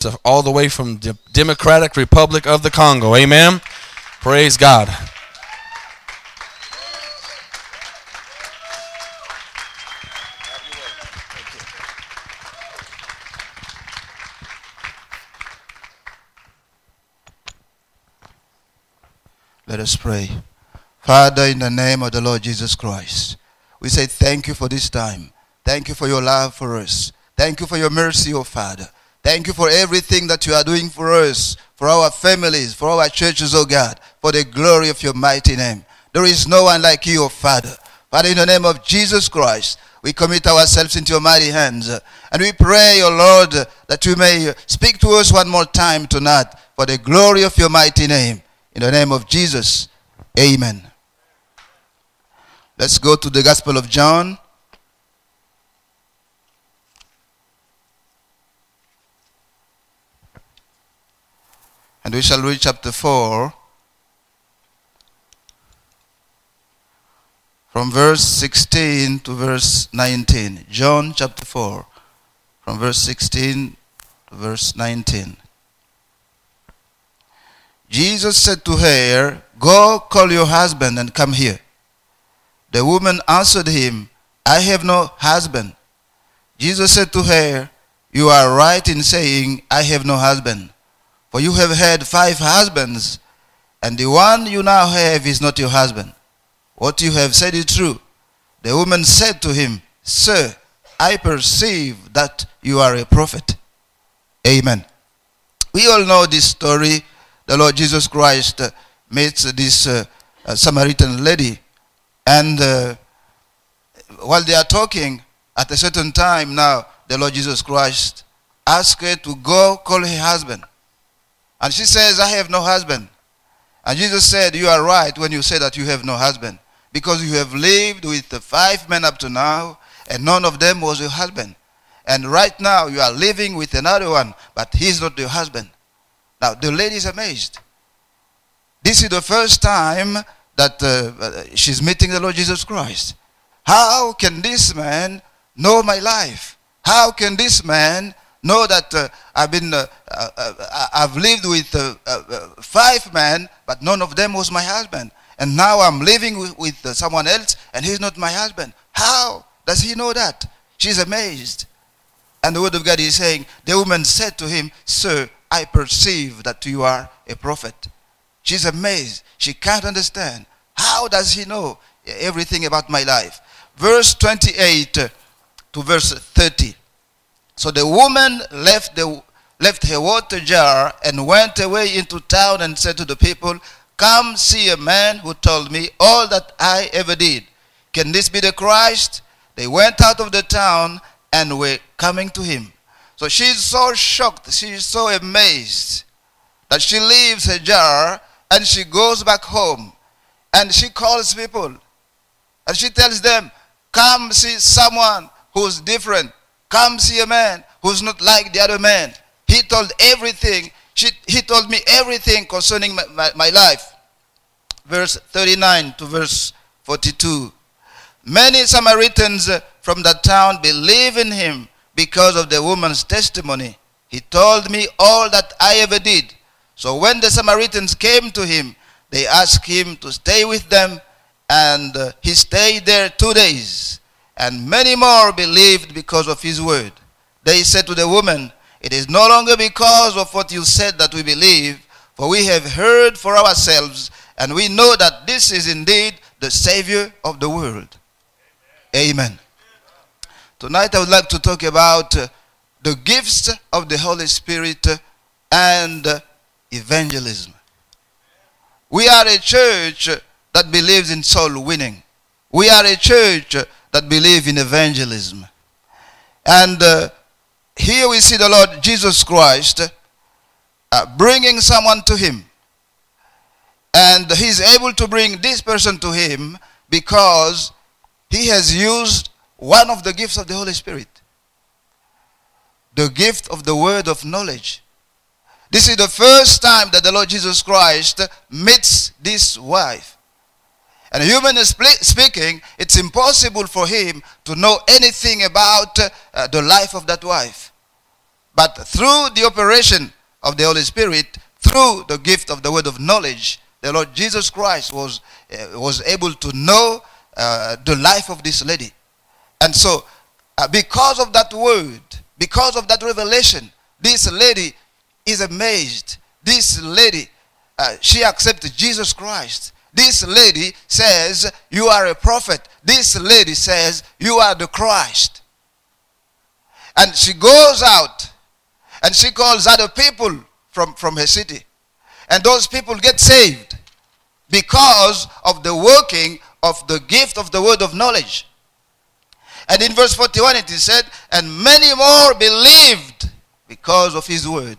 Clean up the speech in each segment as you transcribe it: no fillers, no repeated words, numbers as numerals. to all the way from the Democratic Republic of the Congo. Amen. Praise God. Let us pray. Father, in the name of the Lord Jesus Christ, we say thank you for this time. Thank you for your love for us. Thank you for your mercy, O Father. Thank you for everything that you are doing for us, for our families, for our churches, O God, for the glory of your mighty name. There is no one like you, O Father. Father, in the name of Jesus Christ, we commit ourselves into your mighty hands. And we pray, O Lord, that you may speak to us one more time tonight for the glory of your mighty name. In the name of Jesus, amen. Let's go to the Gospel of John. And we shall read chapter 4 from verse 16 to verse 19. John chapter 4 from verse 16 to verse 19. Jesus said to her, "Go, call your husband and come here." The woman answered him, "I have no husband." Jesus said to her, "You are right in saying, 'I have no husband,' for you have had 5 husbands, and the one you now have is not your husband. What you have said is true." The woman said to him, "Sir, I perceive that you are a prophet." Amen. We all know this story. The Lord Jesus Christ meets this Samaritan lady, and while they are talking, at a certain time now, the Lord Jesus Christ asks her to go call her husband. And she says, "I have no husband." And Jesus said, "You are right when you say that you have no husband, because you have lived with 5 men up to now, and none of them was your husband. And right now you are living with another one, but he's not your husband." Now, the lady is amazed. This is the first time that she's meeting the Lord Jesus Christ. How can this man know my life? How can this man know that I've lived with 5 men, but none of them was my husband? And now I'm living with someone else, and he's not my husband. How does he know that? She's amazed. And the Word of God is saying, the woman said to him, "Sir, I perceive that you are a prophet." She's amazed. She can't understand. How does he know everything about my life? Verse 28 to verse 30. So the woman left her water jar and went away into town and said to the people, "Come see a man who told me all that I ever did. Can this be the Christ?" They went out of the town and were coming to him. So she's so shocked, she's so amazed that she leaves her jar and she goes back home and she calls people and she tells them, "Come see someone who's different. Come see a man who's not like the other man. He told everything. He told me everything concerning my life." Verse 39 to verse 42. Many Samaritans from the town believe in him because of the woman's testimony. "He told me all that I ever did." So when the Samaritans came to him, they asked him to stay with them, and he stayed there 2 days. And many more believed because of his word. They said to the woman, "It is no longer because of what you said that we believe, for we have heard for ourselves, and we know that this is indeed the Savior of the world." Amen. Tonight I would like to talk about the gifts of the Holy Spirit and evangelism. We are a church that believes in soul winning. We are a church that believes in evangelism. And here we see the Lord Jesus Christ bringing someone to him. And he's able to bring this person to him because he has used one of the gifts of the Holy Spirit, the gift of the word of knowledge. This is the first time that the Lord Jesus Christ meets this wife. And humanly speaking, it's impossible for him to know anything about the life of that wife. But through the operation of the Holy Spirit, through the gift of the word of knowledge, the Lord Jesus Christ was able to know the life of this lady. And so, because of that word, because of that revelation, this lady is amazed. This lady, she accepted Jesus Christ. This lady says, you are a prophet. This lady says, you are the Christ. And she goes out and she calls other people from her city. And those people get saved because of the working of the gift of the word of knowledge. And in verse 41 it is said, and many more believed because of his word.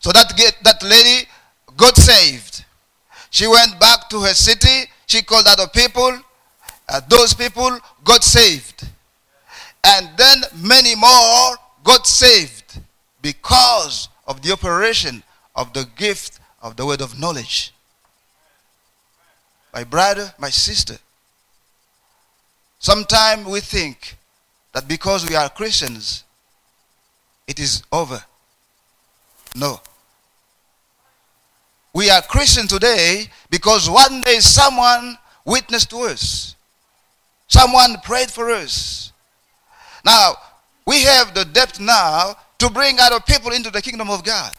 So that lady got saved. She went back to her city. She called other people. Those people got saved. And then many more got saved because of the operation of the gift of the word of knowledge. My brother, my sister, sometimes we think that because we are Christians, it is over. No. We are Christian today because one day someone witnessed to us. Someone prayed for us. Now, we have the depth now to bring other people into the kingdom of God.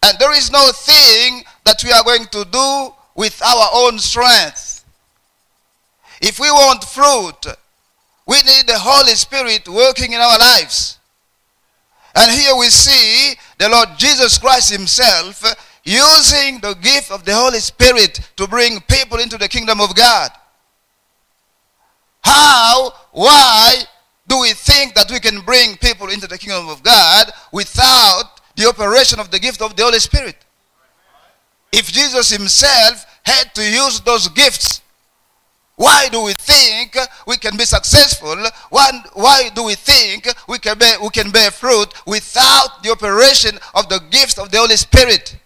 And there is no thing that we are going to do with our own strength. If we want fruit, we need the Holy Spirit working in our lives. And here we see the Lord Jesus Christ himself using the gift of the Holy Spirit to bring people into the kingdom of God. How, why do we think that we can bring people into the kingdom of God without the operation of the gift of the Holy Spirit? If Jesus himself had to use those gifts, why do we think we can be successful? Why do we think we can bear fruit without the operation of the gifts of the Holy Spirit?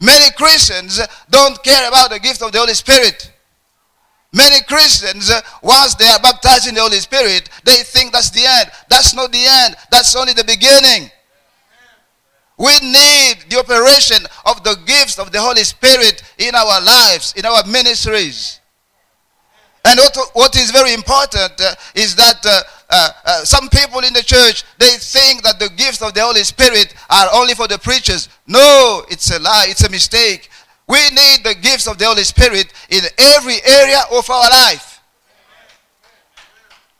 Many Christians don't care about the gift of the Holy Spirit. Many Christians, once they are baptized in the Holy Spirit, they think that's the end. That's not the end. That's only the beginning. We need the operation of the gifts of the Holy Spirit in our lives, in our ministries. And what is very important is that some people in the church, they think that the gifts of the Holy Spirit are only for the preachers. No, it's a lie. It's a mistake. We need the gifts of the Holy Spirit in every area of our life.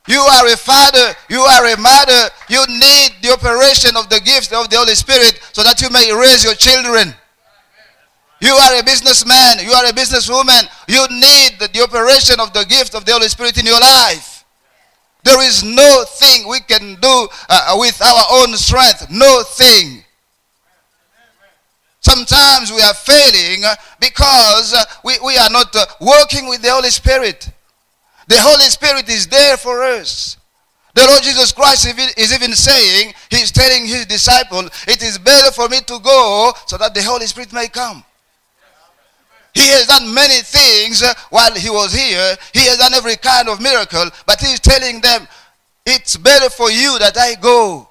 You are a father, you are a mother, you need the operation of the gifts of the Holy Spirit so that you may raise your children. You are a businessman, you are a businesswoman, you need the operation of the gift of the Holy Spirit in your life. There is no thing we can do with our own strength, no thing. Sometimes we are failing because we are not working with the Holy Spirit. The Holy Spirit is there for us. The Lord Jesus Christ is even saying, he's telling his disciples, it is better for me to go so that the Holy Spirit may come. He has done many things while he was here. He has done every kind of miracle, but he's telling them, it's better for you that I go.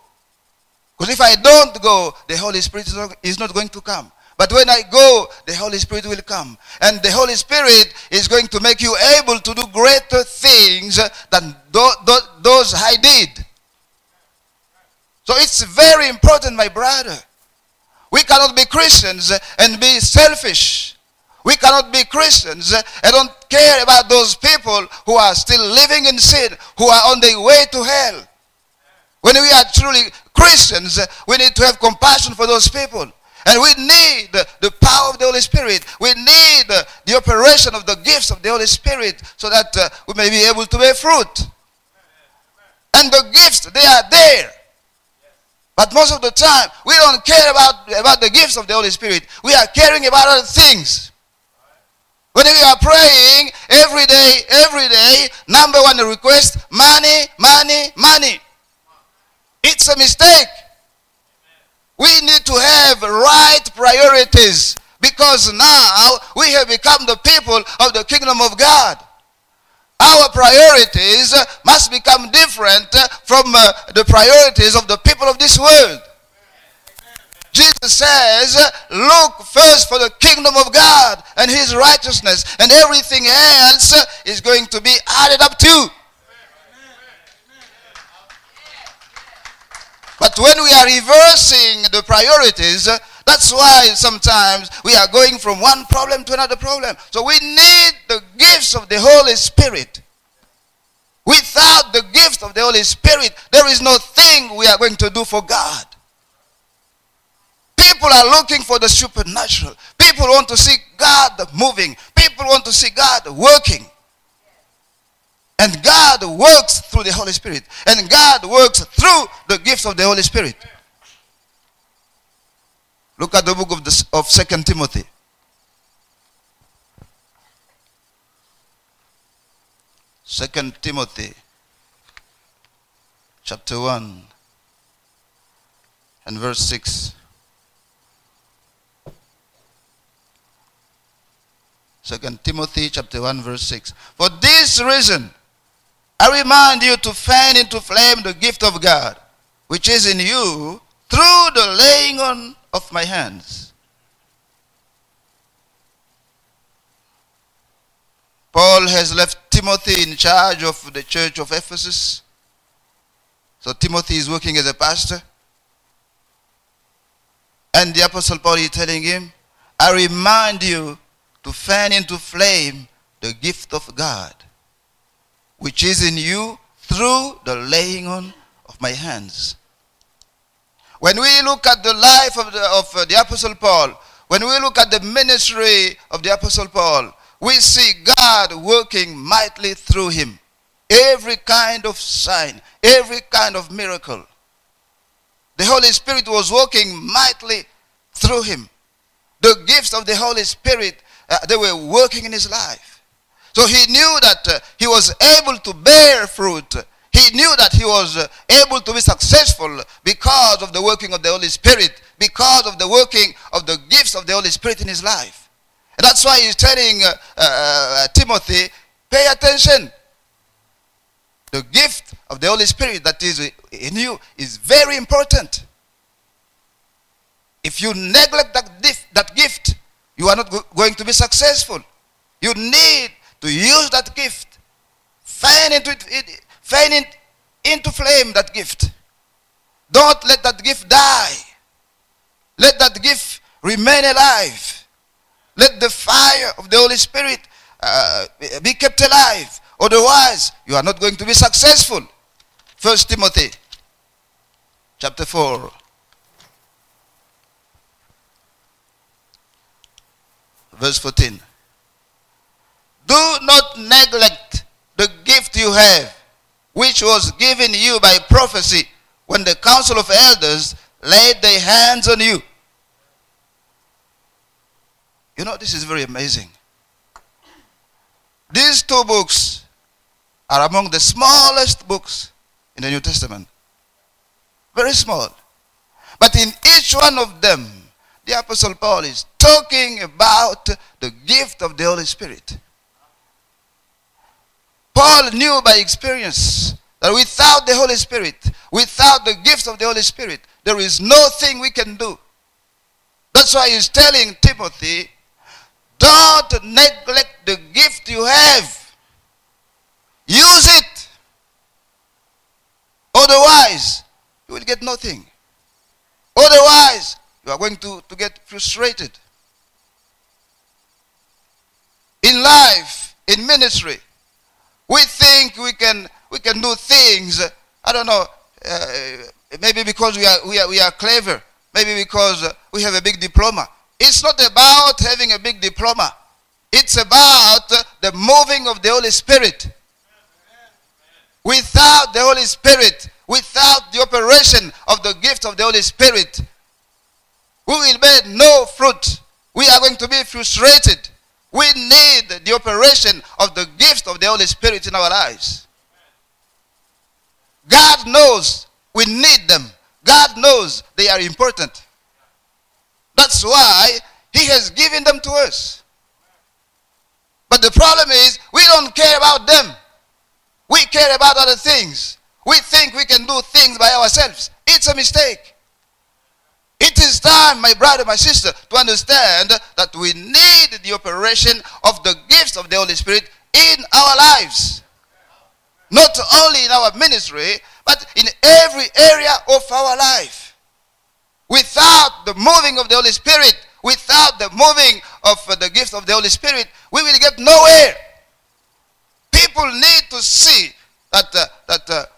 Because if I don't go, the Holy Spirit is not going to come. But when I go, the Holy Spirit will come. And the Holy Spirit is going to make you able to do greater things than those I did. So it's very important, my brother. We cannot be Christians and be selfish. We cannot be Christians and don't care about those people who are still living in sin, who are on their way to hell. When we are truly Christians, we need to have compassion for those people. And we need the power of the Holy Spirit. We need the operation of the gifts of the Holy Spirit so that we may be able to bear fruit. And the gifts, they are there. But most of the time, we don't care about the gifts of the Holy Spirit. We are caring about other things. When we are praying every day, number one request, money. It's a mistake. We need to have right priorities because now we have become the people of the kingdom of God. Our priorities must become different from the priorities of the people of this world. Jesus says, look first for the kingdom of God and his righteousness, and everything else is going to be added up to. But when we are reversing the priorities, that's why sometimes we are going from one problem to another problem. So we need the gifts of the Holy Spirit. Without the gift of the Holy Spirit, there is no thing we are going to do for God. People are looking for the supernatural. People want to see God moving. People want to see God working. And God works through the Holy Spirit. And God works through the gifts of the Holy Spirit. Look at the book of 2 Timothy. Chapter 1 and verse 6. 2 Timothy chapter 1 verse 6. For this reason, I remind you to fan into flame the gift of God, which is in you through the laying on of my hands. Paul has left Timothy in charge of the church of Ephesus. So Timothy is working as a pastor. And the Apostle Paul is telling him, I remind you to fan into flame the gift of God, which is in you through the laying on of my hands. When we look at the life of the Apostle Paul, when we look at the ministry of the Apostle Paul, we see God working mightily through him. Every kind of sign, every kind of miracle. The Holy Spirit was working mightily through him. The gifts of the Holy Spirit, they were working in his life. So he knew that he was able to bear fruit. He knew that he was able to be successful because of the working of the Holy Spirit, because of the working of the gifts of the Holy Spirit in his life. And that's why he's telling Timothy, pay attention. The gift of the Holy Spirit that is in you is very important. If you neglect that gift, you are not going to be successful. You need to use that gift. Fan into flame that gift. Don't let that gift die. Let that gift remain alive. Let the fire of the Holy Spirit be kept alive. Otherwise, you are not going to be successful. 1 Timothy chapter 4. Verse 14. Do not neglect the gift you have, which was given you by prophecy when the council of elders laid their hands on you. You know, this is very amazing. These two books are among the smallest books in the New Testament. Very small. But in each one of them, the Apostle Paul is talking about the gift of the Holy Spirit. Paul knew by experience that without the Holy Spirit, without the gift of the Holy Spirit, there is no thing we can do. That's why he's telling Timothy, don't neglect the gift you have. Use it. Otherwise, you will get nothing. Otherwise, you are going to get frustrated. In life, in ministry, we think we can do things. I don't know. Maybe because we are clever. Maybe because we have a big diploma. It's not about having a big diploma. It's about the moving of the Holy Spirit. Without the Holy Spirit, without the operation of the gift of the Holy Spirit, we will bear no fruit. We are going to be frustrated. We need the operation of the gift of the Holy Spirit in our lives. God knows we need them. God knows they are important. That's why he has given them to us. But the problem is we don't care about them. We care about other things. We think we can do things by ourselves. It's a mistake. It is time, my brother, my sister, to understand that we need the operation of the gifts of the Holy Spirit in our lives. Not only in our ministry, but in every area of our life. Without the moving of the Holy Spirit, without the moving of the gift of the Holy Spirit, we will get nowhere. People need to see that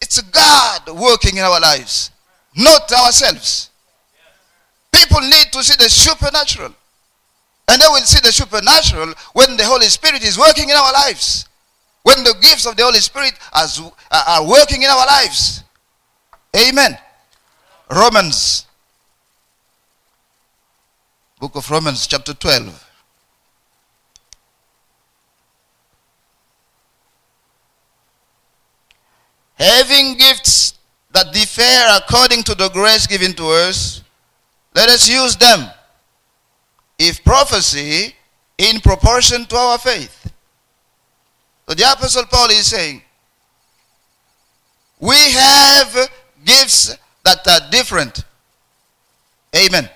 it's God working in our lives, not ourselves. People need to see the supernatural. And they will see the supernatural when the Holy Spirit is working in our lives. When the gifts of the Holy Spirit are working in our lives. Amen. Romans. Book of Romans chapter 12. Having gifts that differ according to the grace given to us, let us use them. If prophecy, in proportion to our faith. So the Apostle Paul is saying, we have gifts that are different. Amen.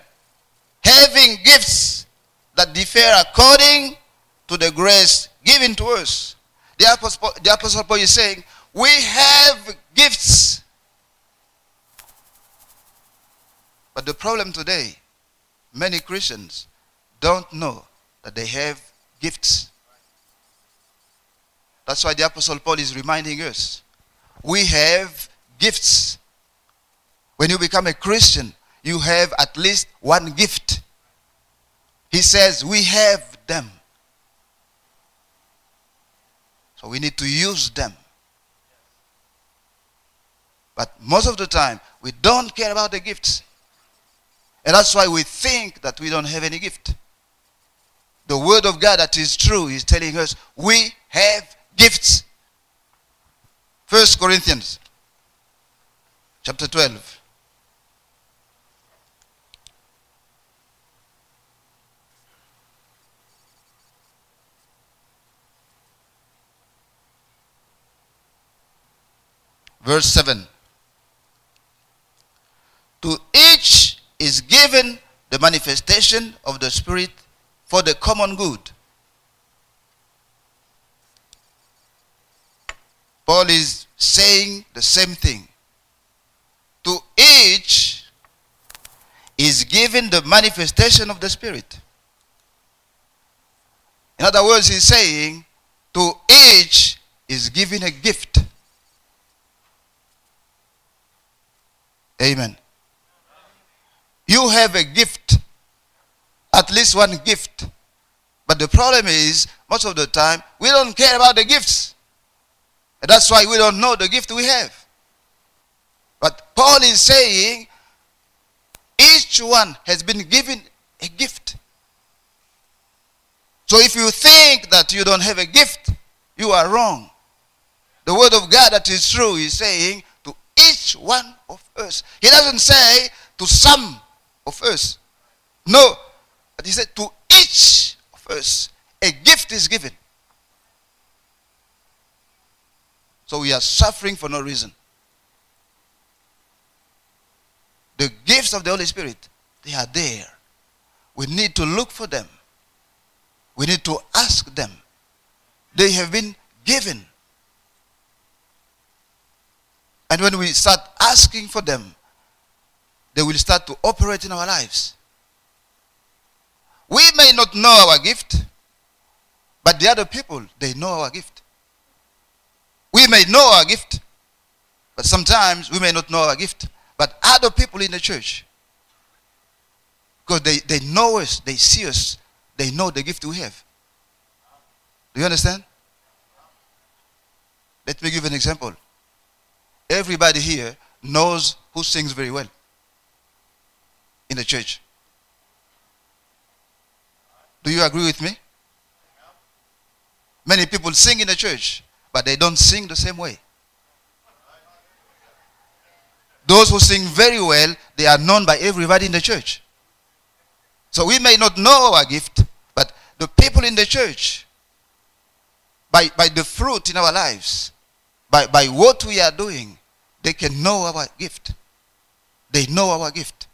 Having gifts that differ according to the grace given to us. The Apostle Paul is saying, we have gifts. But the problem today, many Christians don't know that they have gifts. That's why the Apostle Paul is reminding us, we have gifts. When you become a Christian, you have at least one gift. He says, we have them. So we need to use them. But most of the time, we don't care about the gifts. And that's why we think that we don't have any gift. The word of God that is true is telling us we have gifts. 1 Corinthians chapter 12. Verse 7. To each is given the manifestation of the Spirit for the common good. Paul is saying the same thing. To each is given the manifestation of the Spirit. In other words, he's saying, to each is given a gift. Amen. You have a gift, at least one gift. But the problem is, most of the time, we don't care about the gifts. And that's why we don't know the gift we have. But Paul is saying, each one has been given a gift. So if you think that you don't have a gift, you are wrong. The word of God that is true is saying, to each one of us. He doesn't say, to some of us. No. But he said, to each of us, a gift is given. So we are suffering for no reason. The gifts of the Holy Spirit, they are there. We need to look for them. We need to ask them. They have been given. And when we start asking for them, they will start to operate in our lives. We may not know our gift, but the other people, they know our gift. We may know our gift, but sometimes we may not know our gift. But other people in the church, because they know us, they see us, they know the gift we have. Do you understand? Let me give an example. Everybody here knows who sings very well in the church. Do you agree with me? Many people sing in the church, but they don't sing the same way. Those who sing very well, they are known by everybody in the church. So we may not know our gift, but the people in the church, by the fruit in our lives, by what we are doing, they can know our gift. They know our gift.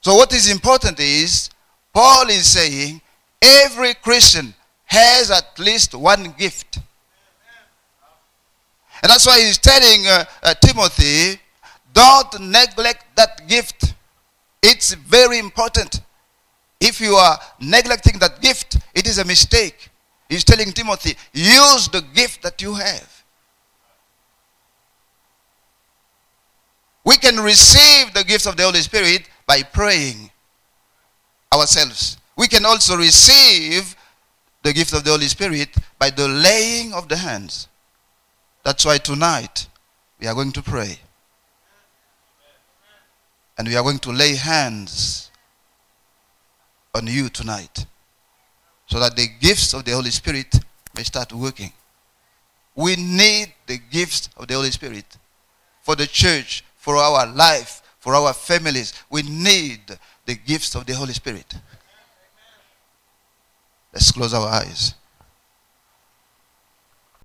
So what is important is, Paul is saying, every Christian has at least one gift. And that's why he's telling Timothy, don't neglect that gift. It's very important. If you are neglecting that gift, it is a mistake. He's telling Timothy, use the gift that you have. We can receive the gifts of the Holy Spirit by praying ourselves. We can also receive the gift of the Holy Spirit by the laying of the hands. That's why tonight we are going to pray. And we are going to lay hands on you tonight, so that the gifts of the Holy Spirit may start working. We need the gifts of the Holy Spirit for the church, for our life, for our families. We need the gifts of the Holy Spirit. Let's close our eyes.